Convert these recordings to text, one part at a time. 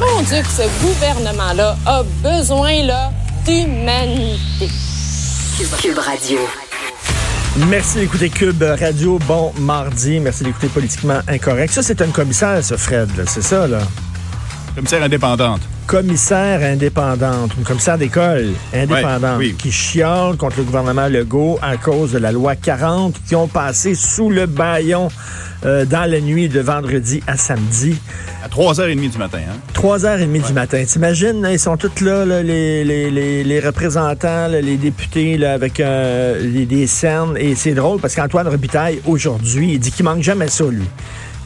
Mon Dieu, que ce gouvernement-là a besoin là, d'humanité. Cube Radio. Merci d'écouter Cube Radio. Bon mardi. Merci d'écouter Politiquement Incorrect. Ça, c'est une commissaire, ça, Fred. Là. C'est ça, là. Commissaire indépendante. Commissaire indépendante, une commissaire d'école indépendante, ouais, oui, qui chiale contre le gouvernement Legault à cause de la loi 40 qui ont passé sous le bâillon dans la nuit de vendredi à samedi. À 3h30 du matin. Hein? 3h30 ouais, du matin. T'imagines, là, ils sont tous là les représentants, là, les députés là, avec des cernes. Et c'est drôle parce qu'Antoine Robitaille, aujourd'hui, il dit qu'il manque jamais ça, lui.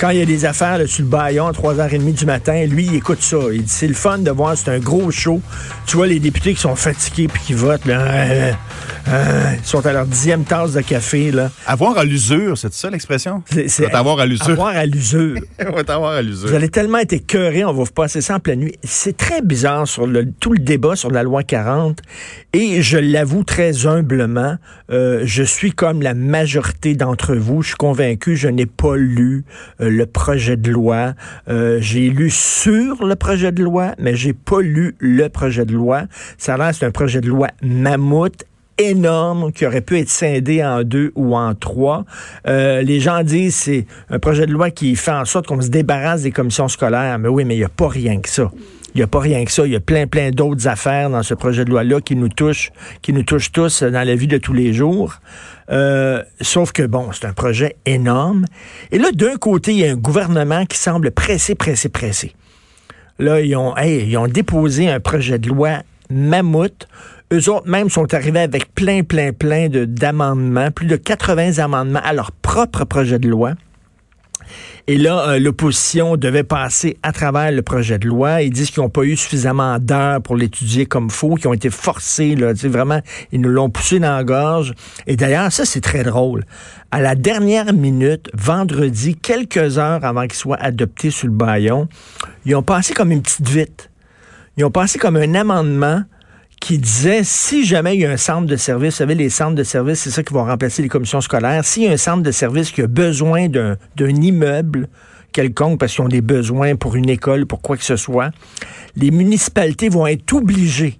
Quand il y a des affaires là, sur le baillon à 3h30 du matin, lui, il écoute ça. Il dit, c'est le fun de voir, c'est un gros show. Tu vois les députés qui sont fatigués puis qui votent, là, ils sont à leur 10e tasse de café. Là. Avoir à l'usure, c'est ça l'expression? C'est on va t'avoir à l'usure. Avoir à l'usure. On va t'avoir à l'usure. Vous allez tellement être écœurés, on va vous passer ça en pleine nuit. C'est très bizarre sur tout le débat sur la loi 40. Et je l'avoue très humblement, je suis comme la majorité d'entre vous. Je suis convaincu, je n'ai pas lu le projet de loi. J'ai lu sur le projet de loi, mais j'ai pas lu le projet de loi. Ça a l'air, c'est un projet de loi mammouth, énorme, qui aurait pu être scindé en deux ou en trois. Les gens disent, c'est un projet de loi qui fait en sorte qu'on se débarrasse des commissions scolaires. Mais oui, mais il n'y a pas rien que ça. Il n'y a pas rien que ça. Il y a plein d'autres affaires dans ce projet de loi-là qui nous touchent tous dans la vie de tous les jours. Sauf que, bon, c'est un projet énorme. Et là, d'un côté, il y a un gouvernement qui semble pressé. Là, ils ont déposé un projet de loi mammouth. Eux autres même sont arrivés avec plein d'amendements, plus de 80 amendements à leur propre projet de loi. Et là, l'opposition devait passer à travers le projet de loi. Ils disent qu'ils n'ont pas eu suffisamment d'heures pour l'étudier comme faut, qu'ils ont été forcés, là, tu sais, vraiment, ils nous l'ont poussé dans la gorge. Et d'ailleurs, ça, c'est très drôle. À la dernière minute, vendredi, quelques heures avant qu'il soit adopté sur le bâillon, ils ont passé comme une petite vite. Ils ont passé comme un amendement qui disait, si jamais il y a un centre de service, vous savez, les centres de service, c'est ça qui vont remplacer les commissions scolaires, s'il y a un centre de service qui a besoin d'un immeuble quelconque, parce qu'ils ont des besoins pour une école, pour quoi que ce soit, les municipalités vont être obligées,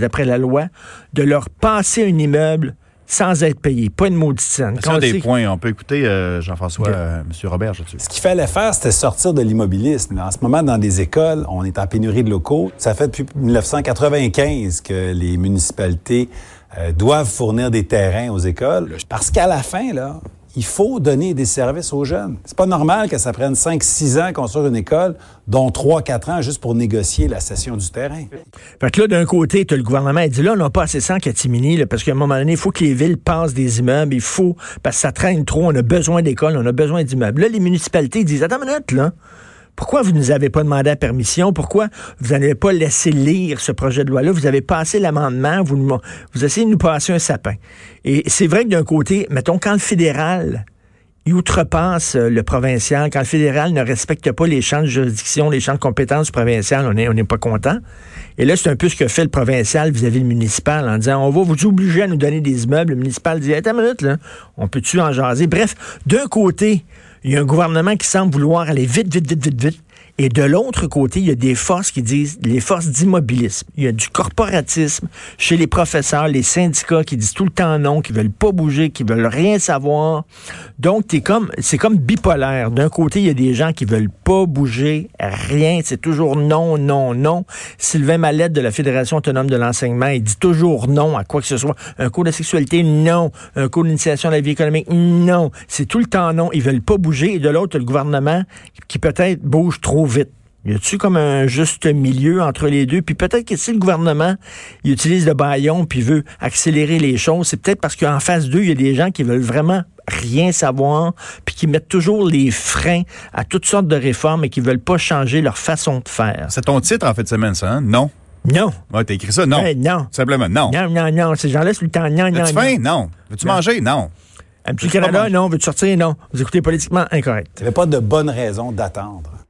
d'après la loi, de leur passer un immeuble sans être payé, pas une maudite scène. C'est un des points. On peut écouter Jean-François, okay. M. Robert, je te dis. Ce qu'il fallait faire, c'était sortir de l'immobilisme. En ce moment, dans des écoles, on est en pénurie de locaux. Ça fait depuis 1995 que les municipalités doivent fournir des terrains aux écoles. Parce qu'à la fin, là, il faut donner des services aux jeunes. C'est pas normal que ça prenne 5-6 ans construire une école, dont 3-4 ans juste pour négocier la cession du terrain. Fait que là, d'un côté, t'as le gouvernement, il dit là, on n'a pas assez sans catimini, là, parce qu'à un moment donné, il faut que les villes passent des immeubles, il faut, parce que ça traîne trop, on a besoin d'écoles, on a besoin d'immeubles. Là, les municipalités disent, attends une minute, là. Pourquoi vous ne nous avez pas demandé la permission? Pourquoi vous n'avez pas laissé lire ce projet de loi-là? Vous avez passé l'amendement, vous essayez de nous passer un sapin. Et c'est vrai que d'un côté, mettons, quand le fédéral il outrepasse le provincial, quand le fédéral ne respecte pas les champs de juridiction, les champs de compétences provinciales, on n'est pas content. Et là, c'est un peu ce que fait le provincial vis-à-vis le municipal en disant, on va vous obliger à nous donner des immeubles. Le municipal dit, attends une minute, là, on peut-tu en jaser? Bref, d'un côté, il y a un gouvernement qui semble vouloir aller vite. Et de l'autre côté, il y a des forces qui disent, les forces d'immobilisme. Il y a du corporatisme chez les professeurs, les syndicats qui disent tout le temps non, qui veulent pas bouger, qui veulent rien savoir. Donc, c'est comme bipolaire. D'un côté, il y a des gens qui veulent pas bouger, rien. C'est toujours non. Sylvain Mallet de la Fédération autonome de l'enseignement, il dit toujours non à quoi que ce soit. Un cours de sexualité, non. Un cours d'initiation à la vie économique, non. C'est tout le temps non. Ils veulent pas bouger. Et de l'autre, le gouvernement qui peut-être bouge trop vite. Y a-tu comme un juste milieu entre les deux? Puis peut-être que si le gouvernement il utilise le bâillon puis veut accélérer les choses, c'est peut-être parce qu'en face d'eux, il y a des gens qui veulent vraiment rien savoir, puis qui mettent toujours les freins à toutes sortes de réformes et qui veulent pas changer leur façon de faire. C'est ton titre en fait de semaine, ça, hein? Non. Non. Ouais, t'as écrit ça, non. Non. Simplement, non. Non. Ces gens-là, c'est le temps, non, non. As-tu faim? Non. Veux-tu manger? Non. Un petit Canada, non. Veux-tu sortir? Non. Vous écoutez Politiquement Incorrect. Il n'y avait pas de bonne raison d'attendre.